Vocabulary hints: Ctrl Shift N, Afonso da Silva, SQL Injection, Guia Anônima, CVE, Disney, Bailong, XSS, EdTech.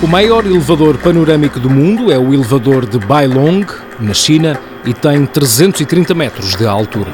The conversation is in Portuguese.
O maior elevador panorâmico do mundo é o elevador de Bailong, na China, e tem 330 metros de altura.